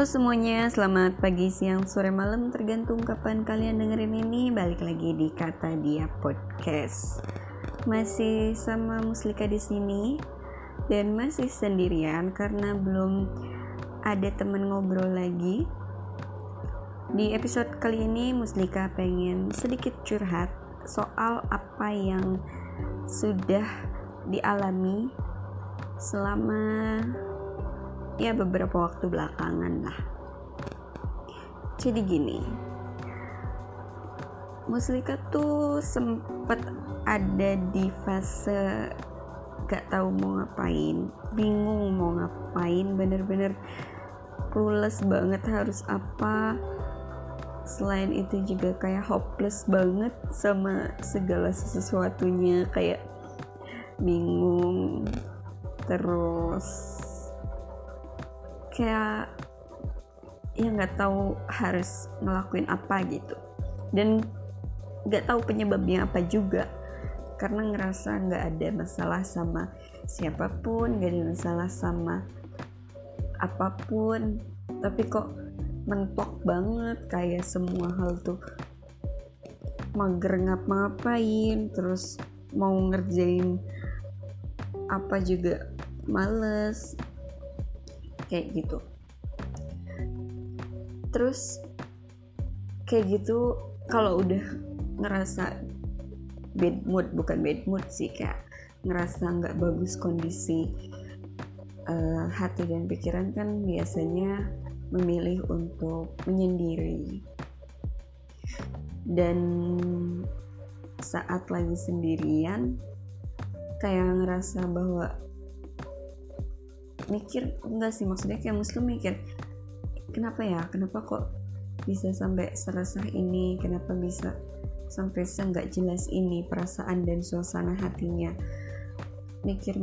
Halo semuanya, selamat pagi, siang, sore, malam, tergantung kapan kalian dengerin ini. Balik lagi di Kata Dia Podcast. Masih sama Muslika di sini dan masih sendirian karena belum ada teman ngobrol lagi. Di episode kali ini Muslika pengen sedikit curhat soal apa yang sudah dialami selama ya beberapa waktu belakangan lah. Jadi gini, Muslika tuh sempet ada di fase gak tahu mau ngapain, bingung mau ngapain, bener-bener clueless banget harus apa. Selain itu juga kayak hopeless banget sama segala sesuatunya, kayak bingung terus kayak ya nggak tahu harus ngelakuin apa gitu, dan nggak tahu penyebabnya apa juga karena ngerasa nggak ada masalah sama siapapun, nggak ada masalah sama apapun, tapi kok mentok banget kayak semua hal tuh mager ngapain, terus mau ngerjain apa juga males kayak gitu. Terus kayak gitu kalau udah ngerasa bad mood, kayak ngerasa nggak bagus kondisi hati dan pikiran, kan biasanya memilih untuk menyendiri. Dan saat lagi sendirian kayak ngerasa bahwa Muslim mikir kenapa kok bisa sampai serasah ini, kenapa bisa sampai seenggak jelas ini perasaan dan suasana hatinya. Mikir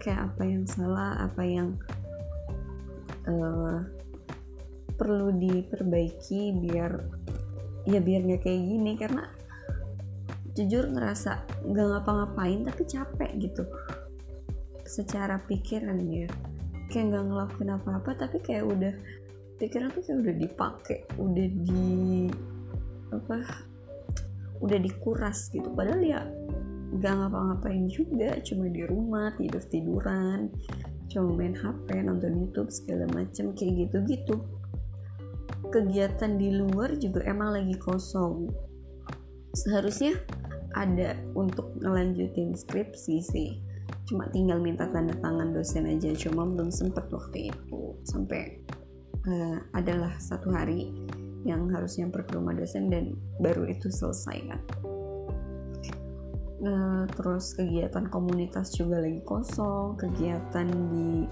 kayak apa yang salah, apa yang perlu diperbaiki biar gak kayak gini, karena jujur ngerasa gak ngapa-ngapain tapi capek gitu secara pikiran ya, kayak nggak ngelakuin apa-apa tapi kayak udah pikiran tuh kayak udah dipakai, udah dikuras gitu, padahal ya nggak ngapa-ngapain juga, cuma di rumah tiduran, cuma main HP, nonton YouTube segala macam kayak gitu-gitu. Kegiatan di luar juga emang lagi kosong, seharusnya ada untuk ngelanjutin skripsi sih, cuma tinggal minta tanda tangan dosen aja, cuma belum sempet waktu itu sampai adalah satu hari yang harusnya pergi rumah dosen dan baru itu selesai kan. Terus kegiatan komunitas juga lagi kosong, kegiatan di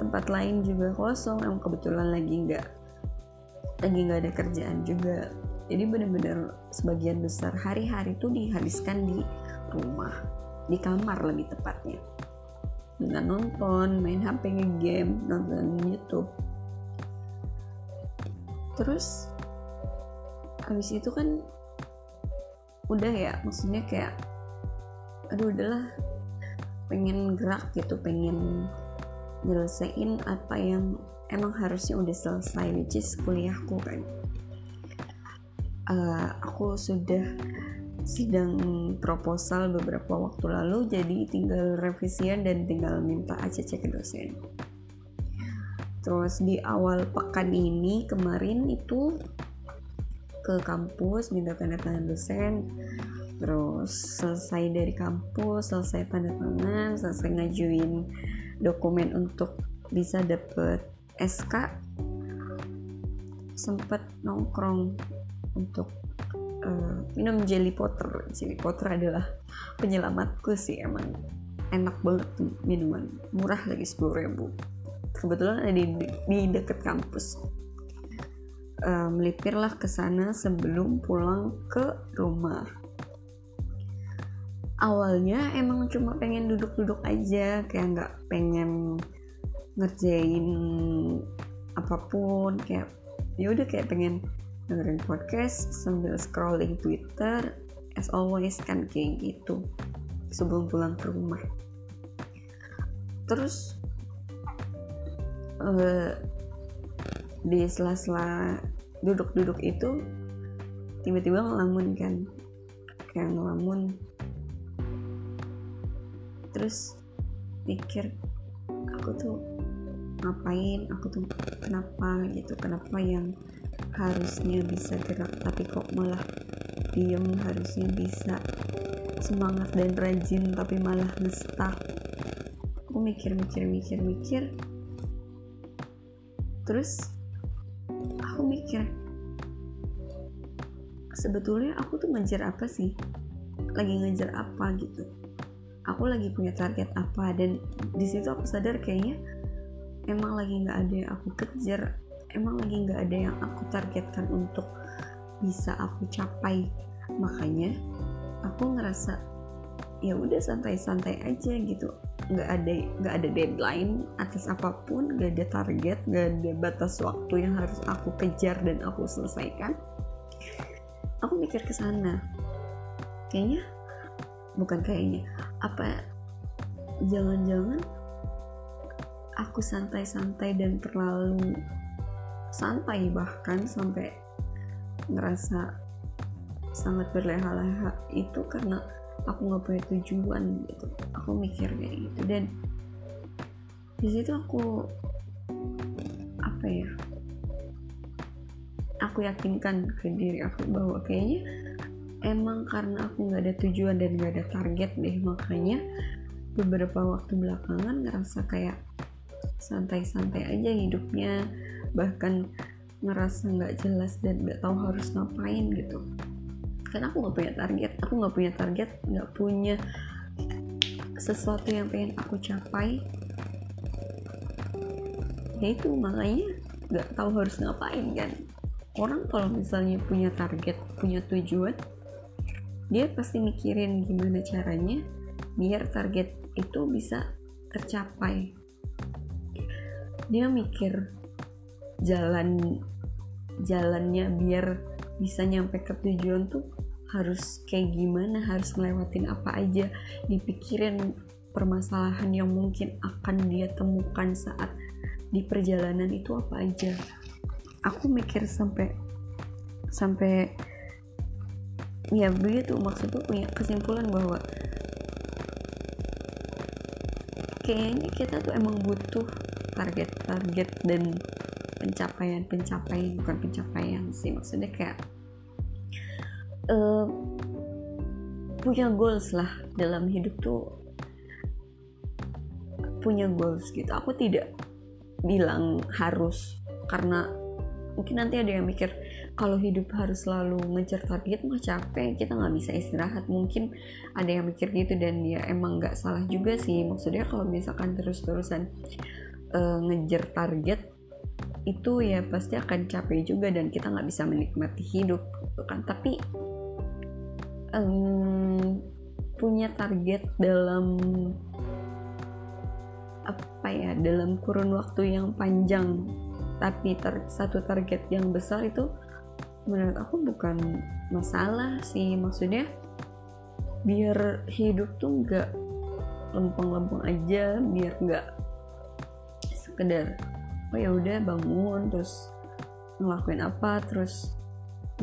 tempat lain juga kosong, emang kebetulan lagi nggak ada kerjaan juga. Jadi benar-benar sebagian besar hari-hari itu dihabiskan di rumah, di kamar lebih tepatnya, dengan nonton, main HP, nge-game, nonton YouTube. Terus habis itu kan udah ya, maksudnya kayak aduh udahlah, pengen gerak gitu, pengen nyelesain apa yang emang harusnya udah selesai, which is kuliahku kan. Aku sudah sidang proposal beberapa waktu lalu, jadi tinggal revisian dan tinggal minta ACC ke dosen. Terus di awal pekan ini kemarin itu ke kampus minta tanda tangan dosen, terus selesai dari kampus, selesai tanda tangan, selesai ngajuin dokumen untuk bisa dapet SK, sempet nongkrong untuk minum jelly potter adalah penyelamatku sih, emang enak banget tuh minuman, murah lagi 10.000, kebetulan ada di deket kampus. Melipirlah ke sana sebelum pulang ke rumah. Awalnya emang cuma pengen duduk-duduk aja, kayak nggak pengen ngerjain apapun, kayak ya udah kayak pengen dengerin podcast sambil scrolling Twitter as always kan, kayak gitu sebelum pulang ke rumah. Terus di sela-sela duduk-duduk itu tiba-tiba ngelamun kan, kayak ngelamun, terus pikir aku tuh ngapain, aku tuh kenapa gitu, kenapa yang harusnya bisa gerak tapi kok malah diem, harusnya bisa semangat dan rajin tapi malah ngestak. Aku mikir, terus aku mikir sebetulnya aku tuh ngejar apa sih, lagi ngejar apa gitu, aku lagi punya target apa. Dan di situ aku sadar kayaknya emang lagi nggak ada yang aku kejar, emang lagi nggak ada yang aku targetkan untuk bisa aku capai. Makanya aku ngerasa ya udah santai-santai aja gitu, nggak ada deadline atas apapun, nggak ada target, nggak ada batas waktu yang harus aku kejar dan aku selesaikan. Aku mikir ke sana, kayaknya apa jangan-jangan aku santai-santai dan terlalu santai, bahkan sampai ngerasa sangat berleha-leha itu karena aku nggak punya tujuan gitu. Aku mikir kayak gitu, dan di situ aku aku yakinkan ke diri aku bahwa kayaknya emang karena aku nggak ada tujuan dan nggak ada target deh, makanya beberapa waktu belakangan ngerasa kayak santai-santai aja hidupnya, bahkan ngerasa nggak jelas dan nggak tahu harus ngapain gitu. Karena aku nggak punya target, nggak punya sesuatu yang pengen aku capai. Ya itu makanya nggak tahu harus ngapain kan. Orang kalau misalnya punya target, punya tujuan, dia pasti mikirin gimana caranya biar target itu bisa tercapai. Dia mikir jalannya biar bisa nyampe ke tujuan tuh harus kayak gimana, harus ngelewatin apa aja, dipikirin permasalahan yang mungkin akan dia temukan saat di perjalanan itu apa aja. Aku mikir sampai ya begitu, maksudnya punya kesimpulan bahwa kayaknya kita tuh emang butuh target dan bukan pencapaian sih, maksudnya kayak punya goals lah dalam hidup tuh, punya goals gitu. Aku tidak bilang harus, karena mungkin nanti ada yang mikir kalau hidup harus selalu ngejar target mah capek, kita nggak bisa istirahat. Mungkin ada yang mikir gitu, dan ya emang nggak salah juga sih, maksudnya kalau misalkan terus-terusan ngejar target itu ya pasti akan capek juga dan kita nggak bisa menikmati hidup gitu kan. Tapi punya target dalam dalam kurun waktu yang panjang tapi satu target yang besar itu menurut aku bukan masalah sih, maksudnya biar hidup tuh nggak lempeng-lempeng aja, biar nggak sekedar oh ya udah bangun terus ngelakuin apa terus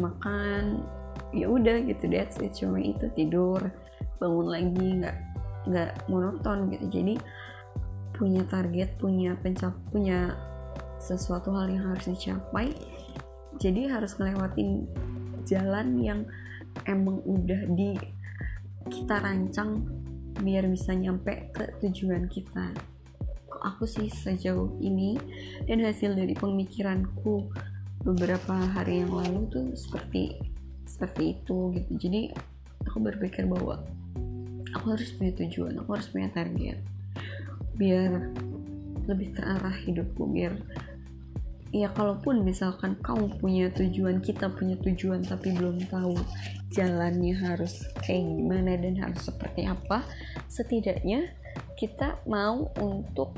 makan ya udah gitu, that's it, cuma itu tidur bangun lagi, nggak monoton gitu. Jadi punya target, punya sesuatu hal yang harus dicapai, jadi harus ngelewatin jalan yang emang udah kita rancang biar bisa nyampe ke tujuan kita. Aku sih sejauh ini dan hasil dari pemikiranku beberapa hari yang lalu tuh seperti itu gitu. Jadi aku berpikir bahwa aku harus punya tujuan, aku harus punya target biar lebih terarah hidupku, biar ya kalaupun misalkan kamu punya tujuan, kita punya tujuan tapi belum tahu jalannya harus kayak gimana dan harus seperti apa, setidaknya kita mau untuk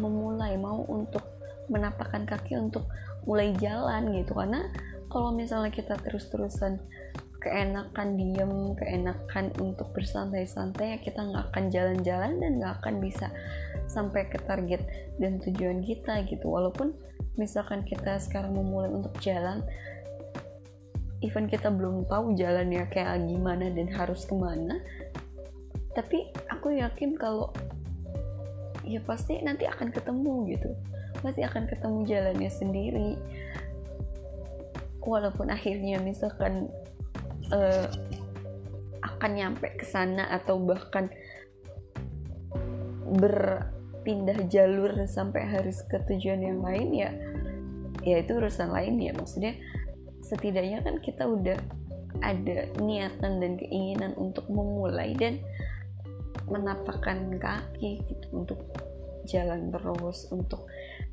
memulai, mau untuk menapakkan kaki, untuk mulai jalan gitu. Karena kalau misalnya kita terus-terusan keenakan diem, keenakan untuk bersantai-santai, ya kita nggak akan jalan-jalan dan nggak akan bisa sampai ke target dan tujuan kita gitu. Walaupun misalkan kita sekarang memulai untuk jalan, even kita belum tahu jalannya kayak gimana dan harus kemana, tapi aku yakin kalau ya pasti nanti akan ketemu gitu, pasti akan ketemu jalannya sendiri. Walaupun akhirnya misalkan akan nyampe ke sana atau bahkan berpindah jalur sampai harus ke tujuan yang lain, ya itu urusan lain ya. Maksudnya setidaknya kan kita udah ada niatan dan keinginan untuk memulai dan menapakkan kaki gitu, untuk jalan terus, untuk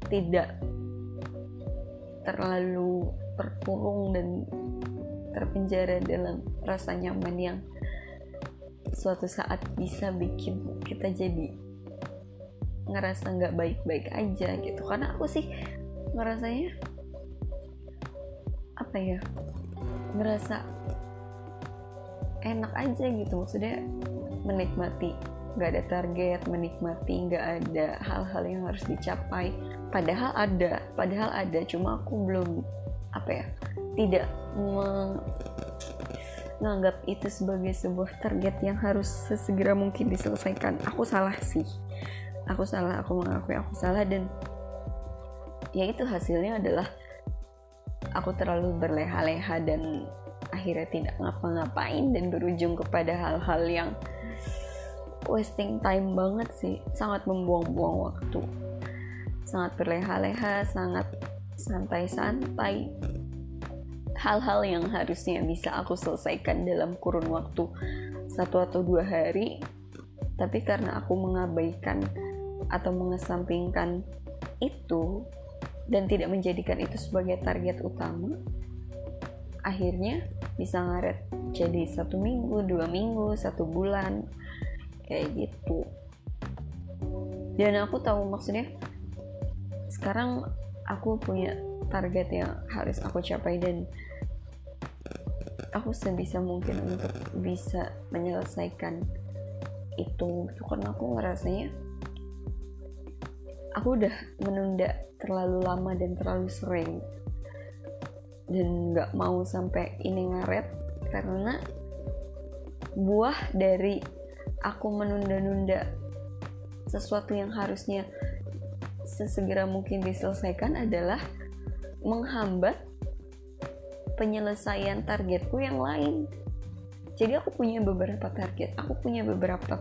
tidak terlalu terkurung dan terpenjara dalam rasa nyaman yang suatu saat bisa bikin kita jadi ngerasa gak baik-baik aja gitu. Karena aku sih ngerasanya apa ya, ngerasa enak aja gitu, maksudnya menikmati gak ada target, menikmati gak ada hal-hal yang harus dicapai. Padahal ada, cuma aku belum tidak menganggap itu sebagai sebuah target yang harus sesegera mungkin diselesaikan. Aku salah, aku mengakui aku salah, dan ya itu hasilnya adalah aku terlalu berleha-leha dan akhirnya tidak ngapa-ngapain dan berujung kepada hal-hal yang wasting time banget sih, sangat membuang-buang waktu, sangat berleha-leha, sangat santai-santai. Hal-hal yang harusnya bisa aku selesaikan dalam kurun waktu 1 atau 2 hari, tapi karena aku mengabaikan atau mengesampingkan itu dan tidak menjadikan itu sebagai target utama, akhirnya bisa ngaret jadi 1 minggu, 2 minggu, 1 bulan kayak gitu. Dan aku tahu, maksudnya sekarang aku punya target yang harus aku capai dan aku sebisa mungkin untuk bisa menyelesaikan itu. Karena aku ngerasanya aku udah menunda terlalu lama dan terlalu sering, dan gak mau sampai ini ngaret, karena buah dari aku menunda-nunda sesuatu yang harusnya sesegera mungkin diselesaikan adalah menghambat penyelesaian targetku yang lain. Jadi aku punya beberapa target, aku punya beberapa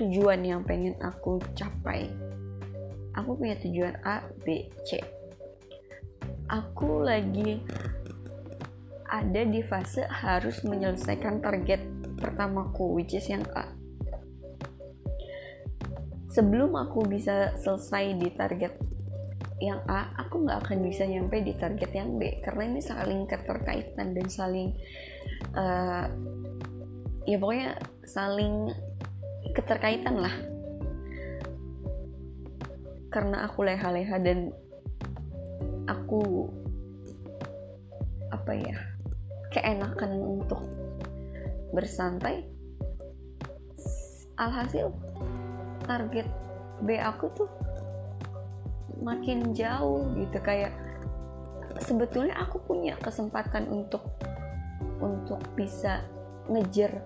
tujuan yang pengen aku capai. Aku punya tujuan A, B, C. Aku lagi ada di fase harus menyelesaikan target pertamaku, which is yang A. Sebelum aku bisa selesai di target yang A, aku nggak akan bisa nyampe di target yang B, karena ini saling keterkaitan dan saling pokoknya saling keterkaitan lah. Karena aku leha-leha dan aku keenakan untuk bersantai, alhasil target B aku tuh makin jauh gitu. Kayak sebetulnya aku punya kesempatan untuk bisa ngejar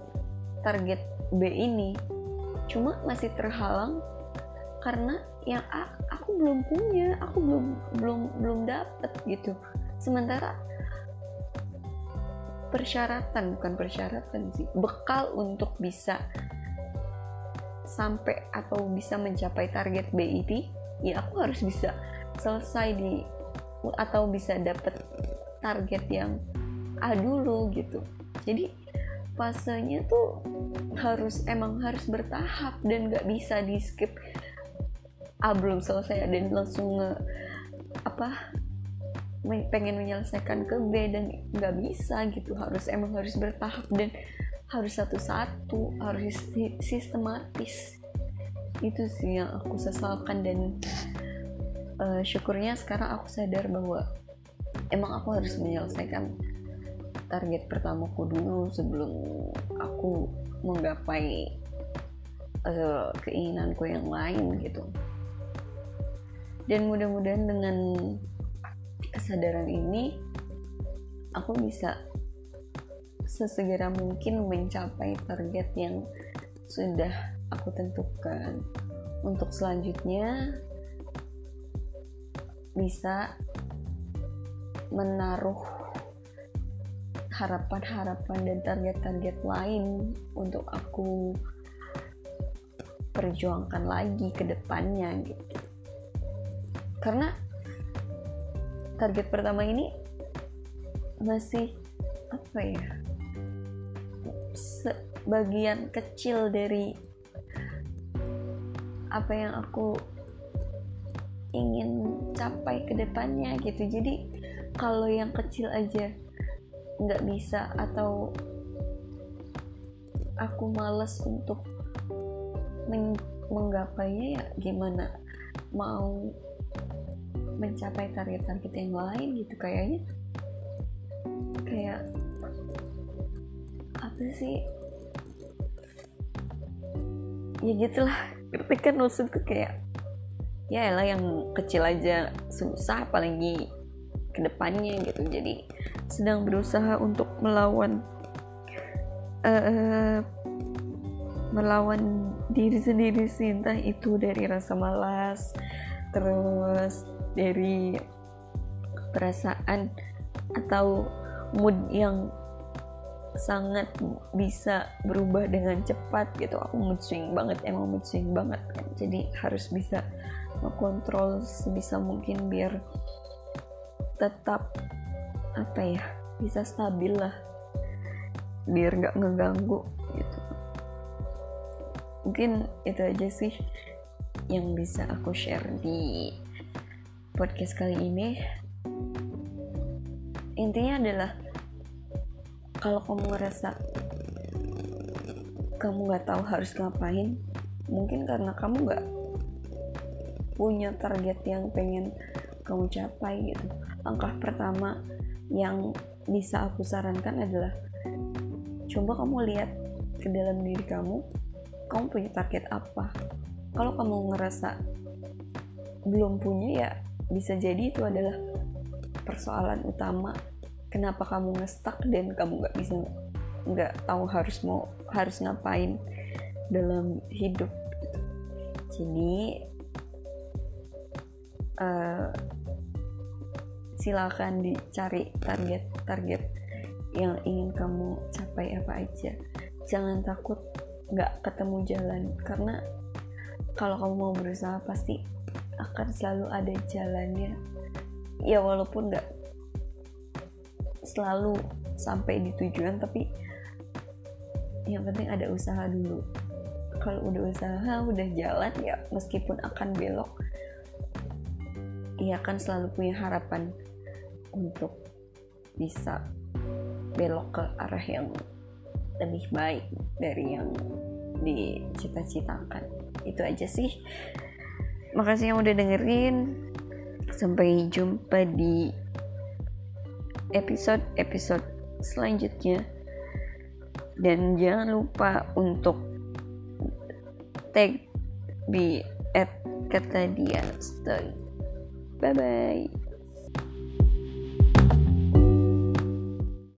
target B ini, cuma masih terhalang karena yang A aku belum punya, aku belum dapet gitu. Sementara bekal untuk bisa sampai atau bisa mencapai target BIT, ya aku harus bisa selesai di atau bisa dapat target yang A dulu gitu. Jadi fasenya tuh harus bertahap dan nggak bisa di skip. A belum selesai dan langsung pengen menyelesaikan ke B, dan nggak bisa gitu. Harus bertahap dan harus satu-satu, harus sistematis. Itu sih yang aku sesalkan, dan syukurnya sekarang aku sadar bahwa emang aku harus menyelesaikan target pertamaku dulu sebelum aku menggapai keinginanku yang lain gitu. Dan mudah-mudahan dengan kesadaran ini aku bisa sesegera mungkin mencapai target yang sudah aku tentukan. Untuk selanjutnya bisa menaruh harapan-harapan dan target-target lain untuk aku perjuangkan lagi ke depannya gitu. Karena target pertama ini masih apa ya, sebagian kecil dari apa yang aku ingin capai ke depannya gitu. Jadi kalau yang kecil aja nggak bisa atau aku malas untuk menggapainya, ya gimana mau mencapai target-target yang lain gitu. Kayaknya kayak apa sih ya gitulah, ngerti kan maksudku? Kayak ya elah yang kecil aja susah apalagi kedepannya gitu. Jadi sedang berusaha untuk melawan diri sendiri sih, entah itu dari rasa malas, terus dari perasaan atau mood yang sangat bisa berubah dengan cepat gitu. Aku mood swing banget kan. Jadi harus bisa mengontrol sebisa mungkin biar tetap apa ya, bisa stabil lah, biar gak ngeganggu gitu. Mungkin itu aja sih yang bisa aku share di podcast kali ini. Intinya adalah kalau kamu ngerasa kamu gak tahu harus ngapain, mungkin karena kamu gak punya target yang pengen kamu capai gitu. Langkah pertama yang bisa aku sarankan adalah coba kamu lihat ke dalam diri kamu punya target apa. Kalau kamu ngerasa belum punya, ya bisa jadi itu adalah persoalan utama kenapa kamu nge-stuck dan kamu nggak tahu harus ngapain dalam hidup gitu. Jadi silakan dicari target yang ingin kamu capai apa aja. Jangan takut nggak ketemu jalan, karena kalau kamu mau berusaha pasti akan selalu ada jalannya ya, walaupun nggak selalu sampai di tujuan, tapi yang penting ada usaha dulu. Kalau udah usaha, udah jalan, ya meskipun akan belok, ia akan selalu punya harapan untuk bisa belok ke arah yang lebih baik dari yang dicita-citakan. Itu aja sih. Makasih yang udah dengerin. Sampai jumpa di episode selanjutnya. Dan jangan lupa untuk tag di @katadiastory. Bye-bye.